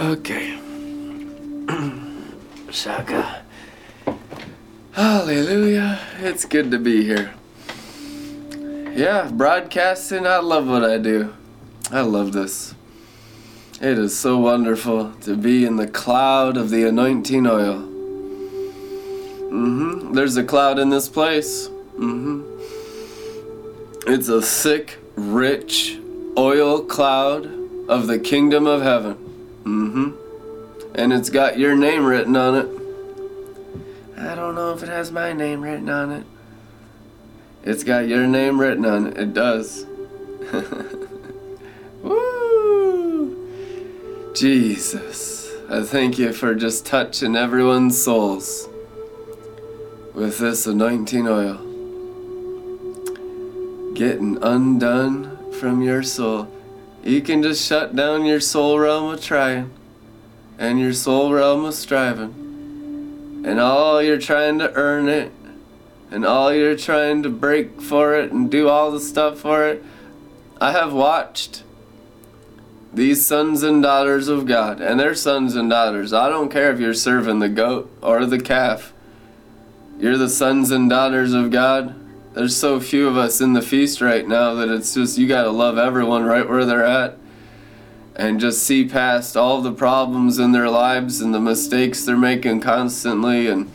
Okay. Shaka. Hallelujah. It's good to be here. Yeah, broadcasting. I love what I do. I love this. It is so wonderful to be in the cloud of the anointing oil. There's a cloud in this place. It's a thick, rich oil cloud of the kingdom of heaven. And it's got your name written on it. I don't know if it has my name written on it. It's got your name written on it. It does. Woo! Jesus, I thank you for just touching everyone's souls with this anointing oil. Getting undone from your soul. You can just shut down your soul realm of trying and your soul realm of striving and all you're trying to earn it and all you're trying to break for it and do all the stuff for it. I have watched these sons and daughters of God and their sons and daughters. I don't care if you're serving the goat or the calf. You're the sons and daughters of God. There's so few of us in the feast right now that it's just, you gotta love everyone right where they're at and just see past all the problems in their lives and the mistakes they're making constantly. And,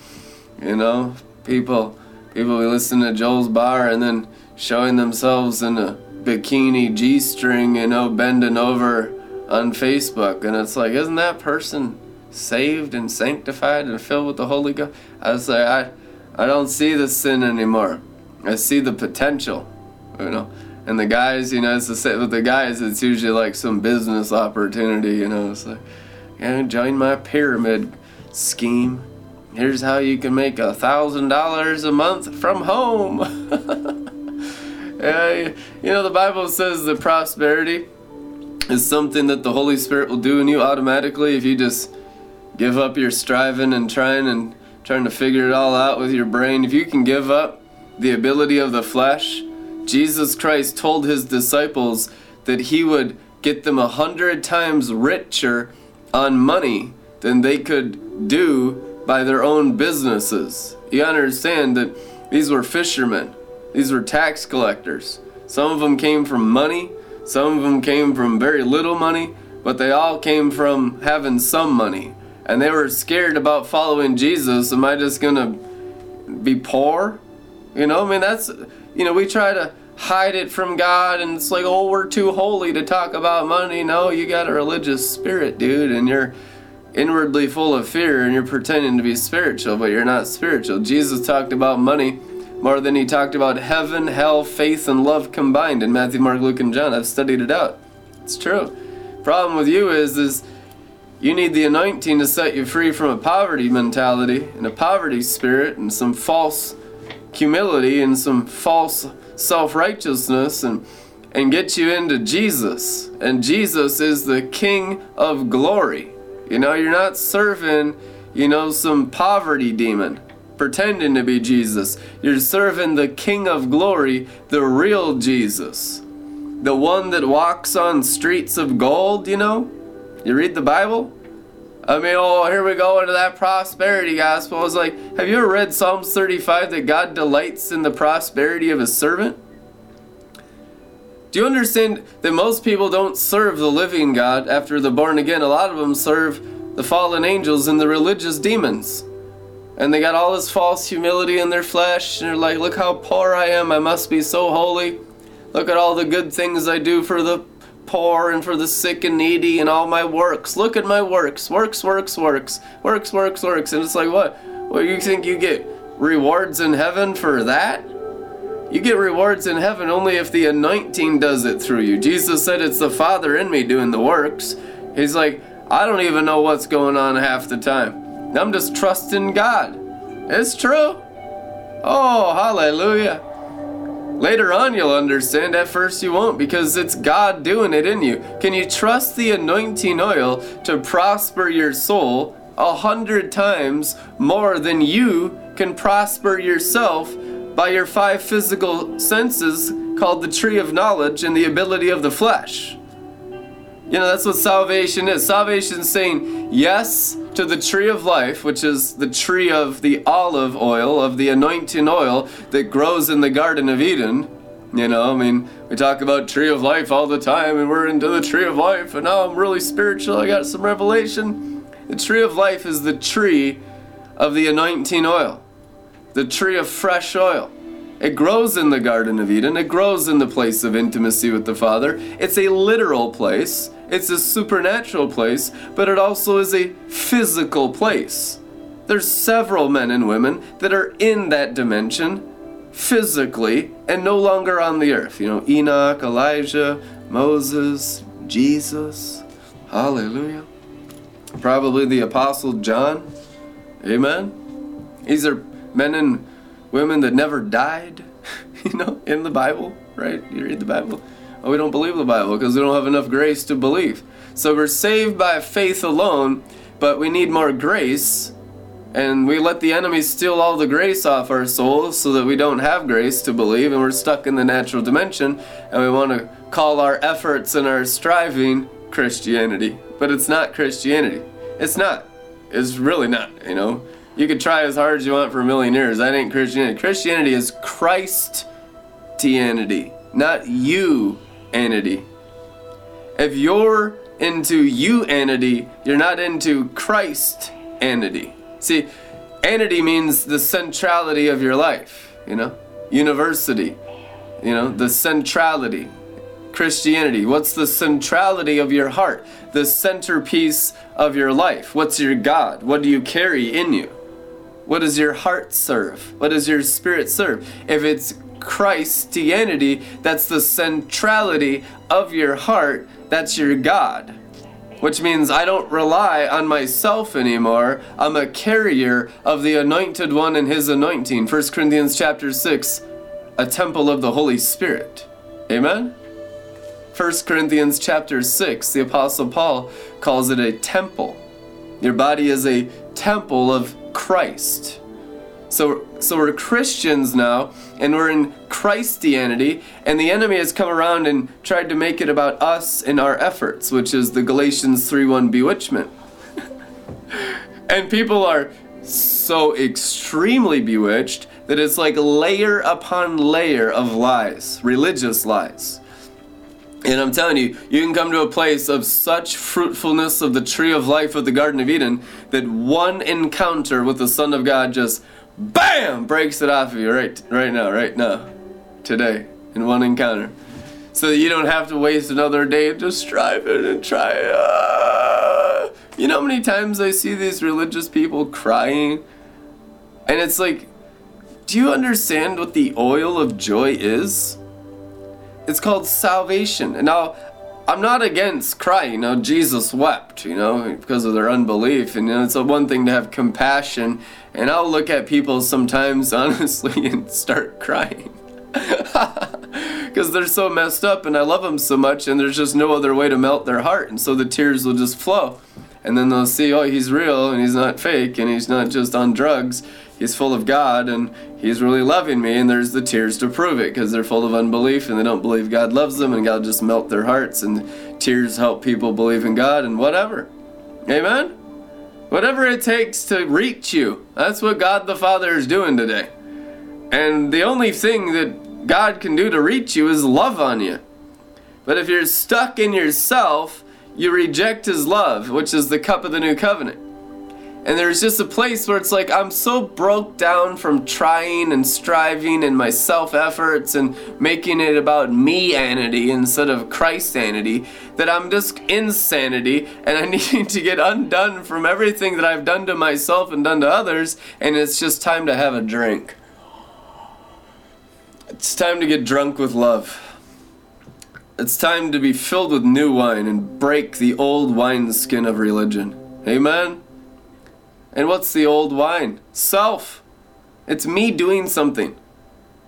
you know, people who listen to Joel's Bar and then showing themselves in a bikini G-string, you know, bending over on Facebook. And it's like, isn't that person saved and sanctified and filled with the Holy Ghost? I was like, I don't see the sin anymore. I see the potential, you know. And the guys, you know, it's the same with the guys. It's usually like some business opportunity, you know. It's like, yeah, join my pyramid scheme. Here's how you can make $1,000 a month from home. You know, the Bible says that prosperity is something that the Holy Spirit will do in you automatically if you just give up your striving and trying to figure it all out with your brain. If you can give up the ability of the flesh. Jesus Christ told his disciples that he would get them 100 times richer on money than they could do by their own businesses. You understand that these were fishermen. These were tax collectors. Some of them came from money. Some of them came from very little money. But they all came from having some money. And they were scared about following Jesus. Am I just going to be poor? You know, I mean, that's, you know, we try to hide it from God and it's like, oh, we're too holy to talk about money. No, you got a religious spirit, dude, and you're inwardly full of fear and you're pretending to be spiritual, but you're not spiritual. Jesus talked about money more than he talked about heaven, hell, faith, and love combined in Matthew, Mark, Luke, and John. I've studied it out. It's true. Problem with you is you need the anointing to set you free from a poverty mentality and a poverty spirit and some false humility and some false self-righteousness and get you into Jesus. And Jesus is the King of glory. You know, you're not serving, you know, some poverty demon pretending to be Jesus. You're serving the King of glory, the real Jesus. The one that walks on streets of gold, you know? You read the Bible? I mean, oh, here we go into that prosperity gospel. I was like, have you ever read Psalms 35 that God delights in the prosperity of his servant? Do you understand that most people don't serve the living God after they're born again? A lot of them serve the fallen angels and the religious demons. And they got all this false humility in their flesh. And they're like, look how poor I am. I must be so holy. Look at all the good things I do for the poor and for the sick and needy and all my works. Look at my works. Works. And it's like, what? Well, you think you get rewards in heaven for that? You get rewards in heaven only if the anointing does it through you. Jesus said it's the Father in me doing the works. He's like, I don't even know what's going on half the time. I'm just trusting God. It's true. Oh, hallelujah. Later on you'll understand, at first you won't, because it's God doing it in you. Can you trust the anointing oil to prosper your soul 100 times more than you can prosper yourself by your 5 physical senses called the tree of knowledge and the ability of the flesh? You know, that's what salvation is. Salvation is saying yes to the tree of life, which is the tree of the olive oil, of the anointing oil that grows in the Garden of Eden. You know, I mean, we talk about tree of life all the time, and we're into the tree of life, and now I'm really spiritual, I got some revelation. The tree of life is the tree of the anointing oil, the tree of fresh oil. It grows in the Garden of Eden. It grows in the place of intimacy with the Father. It's a literal place. It's a supernatural place, but it also is a physical place. There's several men and women that are in that dimension physically and no longer on the earth. You know, Enoch, Elijah, Moses, Jesus. Hallelujah. Probably the Apostle John. Amen. These are men and women that never died, you know, in the Bible, right? You read the Bible. Oh, we don't believe the Bible because we don't have enough grace to believe. So we're saved by faith alone, but we need more grace, and we let the enemy steal all the grace off our souls so that we don't have grace to believe, and we're stuck in the natural dimension, and we want to call our efforts and our striving Christianity. But it's not Christianity. It's not. It's really not, you know. You could try as hard as you want for millionaires. That ain't Christianity. Christianity is Christianity, not you-anity. If you're into you-anity, you're not into Christ-anity. See, anity means the centrality of your life, you know? University, you know, the centrality. Christianity, what's the centrality of your heart? The centerpiece of your life? What's your God? What do you carry in you? What does your heart serve? What does your spirit serve? If it's Christianity, that's the centrality of your heart. That's your God. Which means I don't rely on myself anymore. I'm a carrier of the Anointed One and His anointing. 1 Corinthians chapter 6, a temple of the Holy Spirit. Amen? 1 Corinthians chapter 6, the Apostle Paul calls it a temple. Your body is a temple of Christ. So we're Christians now, and we're in Christianity, and the enemy has come around and tried to make it about us and our efforts, which is the Galatians 3:1 bewitchment. And people are so extremely bewitched that it's like layer upon layer of lies, religious lies. And I'm telling you, you can come to a place of such fruitfulness of the tree of life of the Garden of Eden that one encounter with the Son of God just, BAM! Breaks it off of you right now, today, in one encounter. So that you don't have to waste another day of just striving and trying. You know how many times I see these religious people crying? And it's like, do you understand what the oil of joy is? It's called salvation. And now, I'm not against crying. You know, Jesus wept, you know, because of their unbelief. And you know, it's one thing to have compassion. And I'll look at people sometimes, honestly, and start crying. Because they're so messed up, and I love them so much, and there's just no other way to melt their heart. And so the tears will just flow. And then they'll see, oh, he's real, and he's not fake, and he's not just on drugs. He's full of God, and He's really loving me, and there's the tears to prove it, because they're full of unbelief, and they don't believe God loves them, and God just melt their hearts, and tears help people believe in God, and whatever. Amen? Whatever it takes to reach you, that's what God the Father is doing today. And the only thing that God can do to reach you is love on you. But if you're stuck in yourself, you reject His love, which is the cup of the new covenant. And there's just a place where it's like, I'm so broke down from trying and striving and my self-efforts and making it about me-anity instead of Christ-anity that I'm just insanity, and I need to get undone from everything that I've done to myself and done to others, and it's just time to have a drink. It's time to get drunk with love. It's time to be filled with new wine and break the old wineskin of religion. Amen? And what's the old wine? Self. It's me doing something.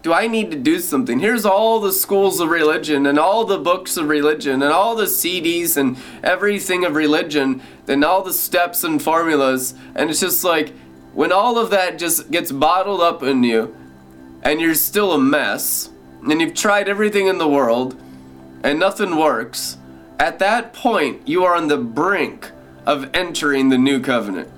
Do I need to do something? Here's all the schools of religion and all the books of religion and all the CDs and everything of religion and all the steps and formulas. And it's just like, when all of that just gets bottled up in you and you're still a mess and you've tried everything in the world and nothing works At that point, you are on the brink of entering the new covenant.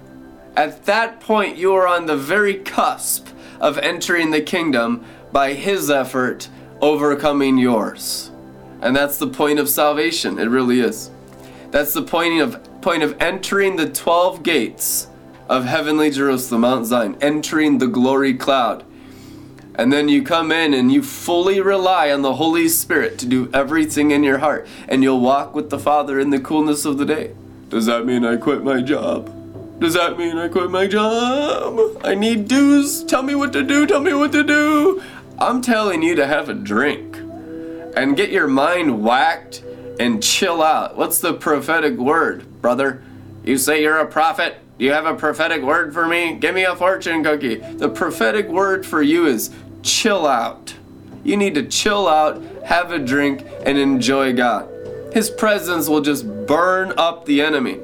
At that point, you are on the very cusp of entering the kingdom by his effort overcoming yours. And that's the point of salvation. It really is. That's the point of entering the 12 gates of heavenly Jerusalem, Mount Zion, entering the glory cloud. And then you come in and you fully rely on the Holy Spirit to do everything in your heart. And you'll walk with the Father in the coolness of the day. Does that mean I quit my job? Does that mean I quit my job? I need dues. Tell me what to do. Tell me what to do. I'm telling you to have a drink and get your mind whacked and chill out. What's the prophetic word, brother? You say you're a prophet. Do you have a prophetic word for me? Give me a fortune cookie. The prophetic word for you is chill out. You need to chill out, have a drink, and enjoy God. His presence will just burn up the enemy.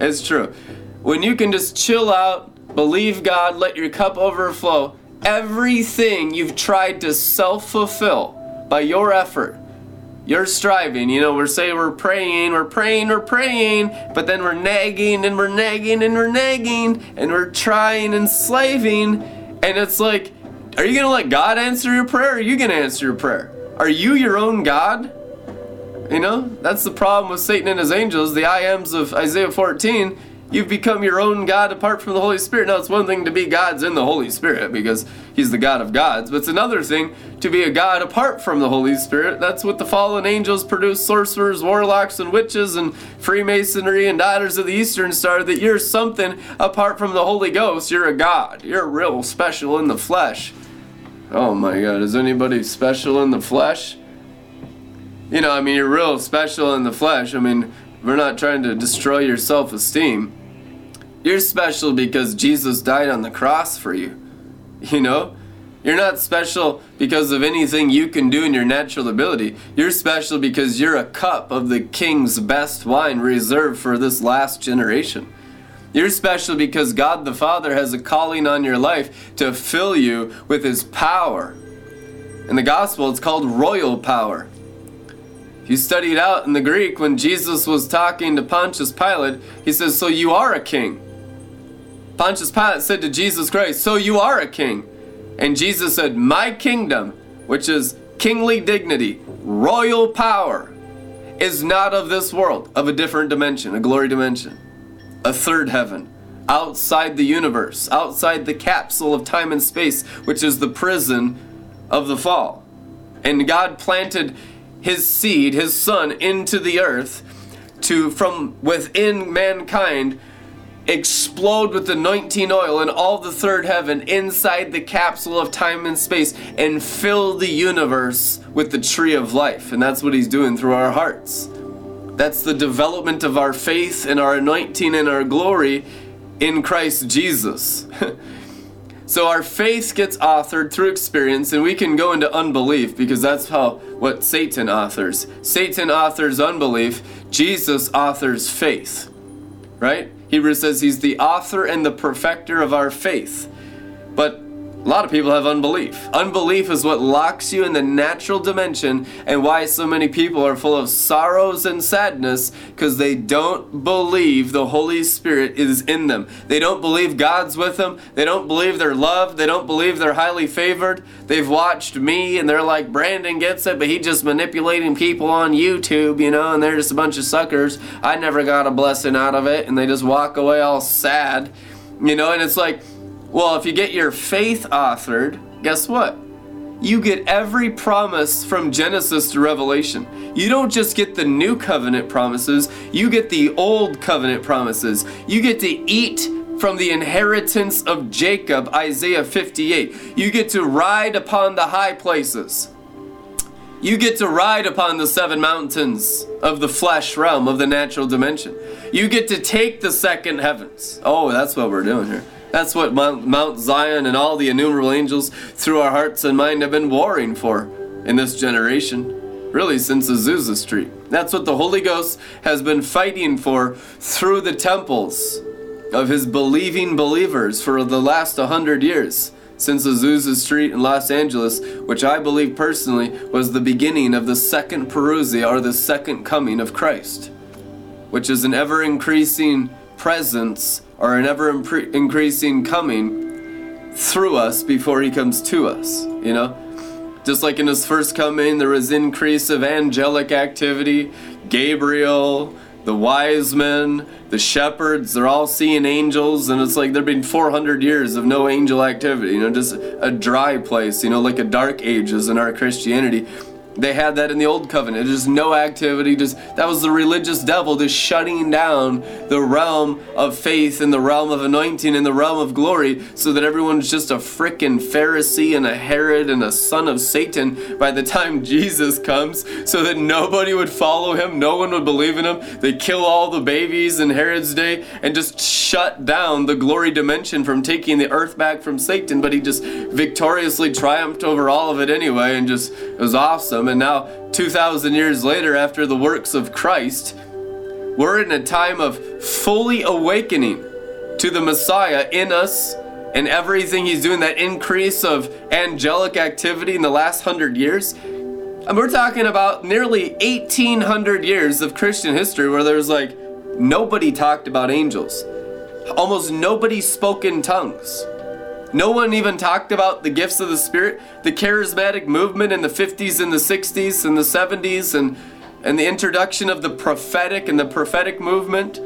It's true. When you can just chill out, believe God, let your cup overflow, everything you've tried to self-fulfill by your effort, your striving, we're saying we're praying, but then we're nagging, and we're trying and slaving, and it's like, are you going to let God answer your prayer, or are you going to answer your prayer? Are you your own God? That's the problem with Satan and his angels, the I ams of Isaiah 14. You've become your own God apart from the Holy Spirit. Now, it's one thing to be gods in the Holy Spirit because he's the God of gods. But it's another thing to be a God apart from the Holy Spirit. That's what the fallen angels produce, sorcerers, warlocks, and witches, and Freemasonry, and Daughters of the Eastern Star, that you're something apart from the Holy Ghost. You're a God. You're real special in the flesh. Oh, my God. Is anybody special in the flesh? You're real special in the flesh. We're not trying to destroy your self-esteem. You're special because Jesus died on the cross for you. You're not special because of anything you can do in your natural ability. You're special because you're a cup of the King's best wine reserved for this last generation. You're special because God the Father has a calling on your life to fill you with his power. In the gospel, it's called royal power. You studied out in the Greek when Jesus was talking to Pontius Pilate. He says, so you are a king. Pontius Pilate said to Jesus Christ, so you are a king. And Jesus said, my kingdom, which is kingly dignity, royal power, is not of this world, of a different dimension, a glory dimension, a third heaven, outside the universe, outside the capsule of time and space, which is the prison of the fall. And God planted his seed, his son, into the earth to, from within mankind, explode with anointing oil and all the third heaven inside the capsule of time and space and fill the universe with the tree of life. And that's what he's doing through our hearts. That's the development of our faith and our anointing and our glory in Christ Jesus. So our faith gets authored through experience, and we can go into unbelief because that's what Satan authors. Satan authors unbelief. Jesus authors faith, right? Hebrews says he's the author and the perfecter of our faith. But a lot of people have unbelief. Unbelief is what locks you in the natural dimension and why so many people are full of sorrows and sadness, because they don't believe the Holy Spirit is in them. They don't believe God's with them. They don't believe they're loved. They don't believe they're highly favored. They've watched me and they're like, Brandon gets it, but he's just manipulating people on YouTube, and they're just a bunch of suckers. I never got a blessing out of it. And they just walk away all sad, and it's like, well, if you get your faith authored, guess what? You get every promise from Genesis to Revelation. You don't just get the new covenant promises, you get the old covenant promises. You get to eat from the inheritance of Jacob, Isaiah 58. You get to ride upon the high places. You get to ride upon the seven mountains of the flesh realm, of the natural dimension. You get to take the second heavens. Oh, that's what we're doing here. That's what Mount Zion and all the innumerable angels through our hearts and mind have been warring for in this generation, really since Azusa Street. That's what the Holy Ghost has been fighting for through the temples of his believing believers for the last 100 years. since Azusa Street in Los Angeles, which I believe personally was the beginning of the second parousia, or the second coming of Christ, which is an ever-increasing presence, or an ever-increasing coming through us before he comes to us, you know? Just like in his first coming, there was increase of angelic activity. Gabriel, the wise men, the shepherds, they're all seeing angels, and it's like there have been 400 years of no angel activity, you know, just a dry place, you know, like a dark ages in our Christianity. They had that in the Old Covenant, just no activity, just that was the religious devil just shutting down the realm of faith and the realm of anointing and the realm of glory, so that everyone's just a frickin' Pharisee and a Herod and a son of Satan by the time Jesus comes, so that nobody would follow him, no one would believe in him. They kill all the babies in Herod's day and just shut down the glory dimension from taking the earth back from Satan, but he just victoriously triumphed over all of it anyway, and just, it was awesome. And now 2,000 years later, after the works of Christ, we're in a time of fully awakening to the Messiah in us and everything he's doing, that increase of angelic activity in the last 100 years. And we're talking about nearly 1,800 years of Christian history where there's like nobody talked about angels. Almost nobody spoke in tongues. No one even talked about the gifts of the Spirit. The charismatic movement in the 50s and the 60s and the 70s and the introduction of the prophetic and the prophetic movement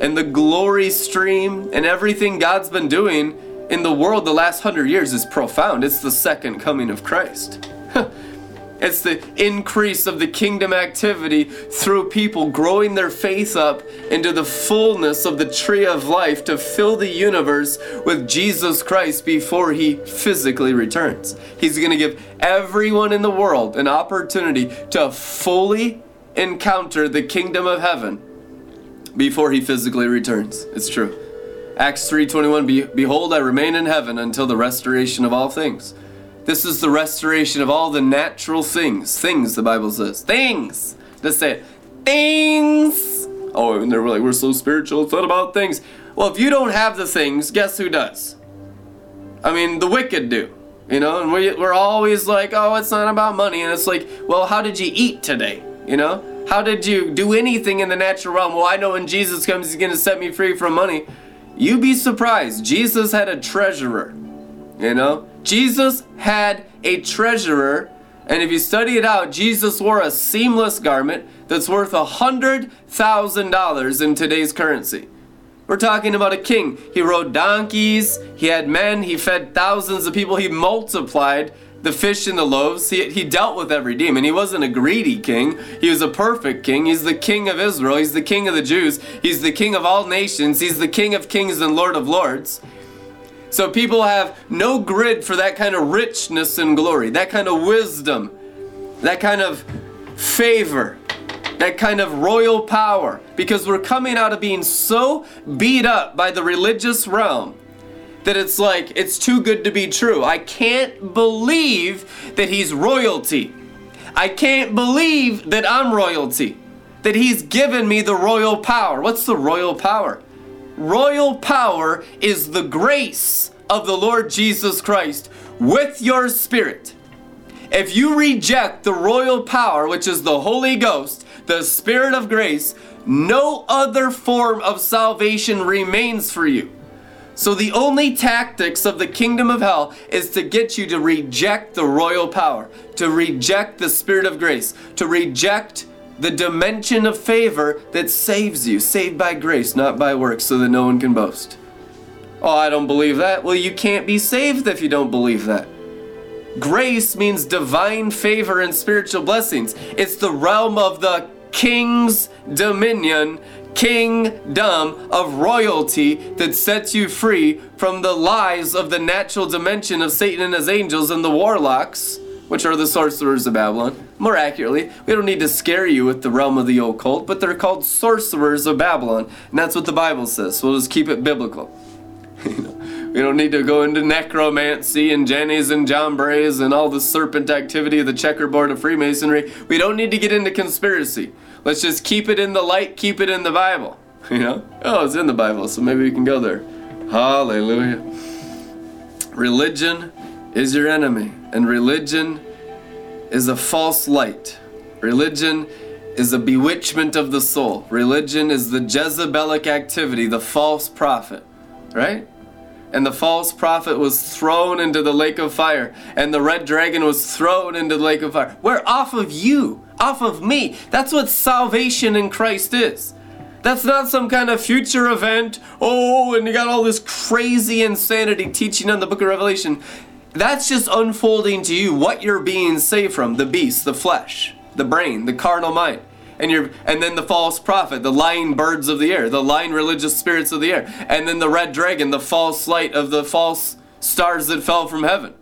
and the glory stream and everything God's been doing in the world the last 100 years is profound. It's the second coming of Christ. It's the increase of the kingdom activity through people growing their faith up into the fullness of the tree of life to fill the universe with Jesus Christ before he physically returns. He's going to give everyone in the world an opportunity to fully encounter the kingdom of heaven before he physically returns. It's true. Acts 3:21, Behold, I remain in heaven until the restoration of all things. This is the restoration of all the natural things. Things, the Bible says. Things. Just say it. Things. Oh, and they were like, we're so spiritual. It's not about things. Well, if you don't have the things, guess who does? I mean, the wicked do. You know, and we're always like, oh, it's not about money. And it's like, well, how did you eat today? You know? How did you do anything in the natural realm? Well, I know when Jesus comes, he's going to set me free from money. You'd be surprised. Jesus had a treasurer. You know? Jesus had a treasurer, and if you study it out, Jesus wore a seamless garment that's worth $100,000 in today's currency. We're talking about a king. He rode donkeys, he had men, he fed thousands of people, he multiplied the fish and the loaves, he dealt with every demon. He wasn't a greedy king, he was a perfect king. He's the king of Israel, he's the king of the Jews, he's the king of all nations, he's the king of kings and Lord of lords. So people have no grid for that kind of richness and glory, that kind of wisdom, that kind of favor, that kind of royal power, because we're coming out of being so beat up by the religious realm that it's like, it's too good to be true. I can't believe that he's royalty. I can't believe that I'm royalty, that he's given me the royal power. What's the royal power? Royal power is the grace of the Lord Jesus Christ with your spirit. If you reject the royal power, which is the Holy Ghost, the Spirit of grace, no other form of salvation remains for you. So the only tactics of the kingdom of hell is to get you to reject the royal power, to reject the Spirit of grace, to reject the dimension of favor that saves you, saved by grace, not by works, so that no one can boast. Oh, I don't believe that. Well, you can't be saved if you don't believe that. Grace means divine favor and spiritual blessings. It's the realm of the king's dominion, kingdom of royalty that sets you free from the lies of the natural dimension of Satan and his angels and the warlocks, which are the sorcerers of Babylon. More accurately, we don't need to scare you with the realm of the occult, but they're called sorcerers of Babylon, and that's what the Bible says, so we'll just keep it biblical. We don't need to go into necromancy and jennies and jambres and all the serpent activity of the checkerboard of Freemasonry. We don't need to get into conspiracy. Let's just keep it in the light, keep it in the Bible. You know? Oh, it's in the Bible, so maybe we can go there. Hallelujah. Religion is your enemy, and religion is a false light. Religion is a bewitchment of the soul. Religion is the Jezebelic activity, the false prophet, right? And the false prophet was thrown into the lake of fire, and the red dragon was thrown into the lake of fire. We're off of you, off of me. That's what salvation in Christ is. That's not some kind of future event. Oh, and you got all this crazy insanity teaching on the book of Revelation. That's just unfolding to you what you're being saved from: the beast, the flesh, the brain, the carnal mind, and then the false prophet, the lying birds of the air, the lying religious spirits of the air, and then the red dragon, the false light of the false stars that fell from heaven,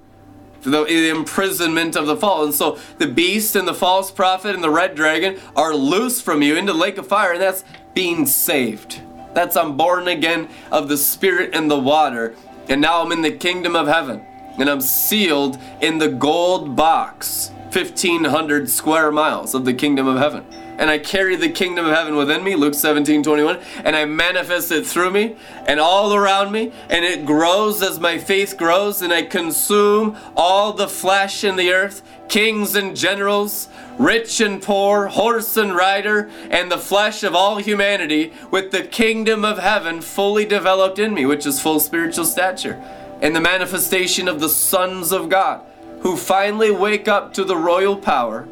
the imprisonment of the fallen. And so the beast and the false prophet and the red dragon are loose from you into the lake of fire, and that's being saved. That's I'm born again of the Spirit and the water, and now I'm in the kingdom of heaven, and I'm sealed in the gold box, 1,500 square miles of the kingdom of heaven. And I carry the kingdom of heaven within me, Luke 17:21, and I manifest it through me and all around me, and it grows as my faith grows, and I consume all the flesh in the earth, kings and generals, rich and poor, horse and rider, and the flesh of all humanity, with the kingdom of heaven fully developed in me, which is full spiritual stature, and the manifestation of the sons of God, who finally wake up to the royal power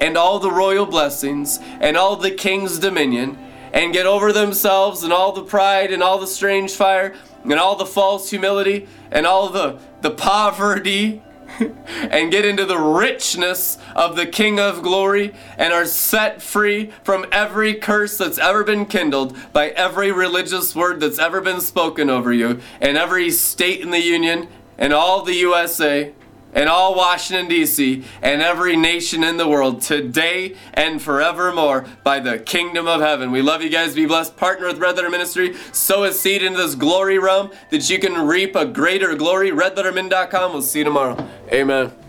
and all the royal blessings and all the king's dominion, and get over themselves and all the pride and all the strange fire and all the false humility and all the poverty and get into the richness of the King of Glory, and are set free from every curse that's ever been kindled by every religious word that's ever been spoken over you, and every state in the union, and all the USA, and all Washington, D.C., and every nation in the world, today and forevermore, by the kingdom of heaven. We love you guys. Be blessed. Partner with Red Letter Ministry. Sow a seed into this glory realm that you can reap a greater glory. RedLetterMin.com. We'll see you tomorrow. Amen.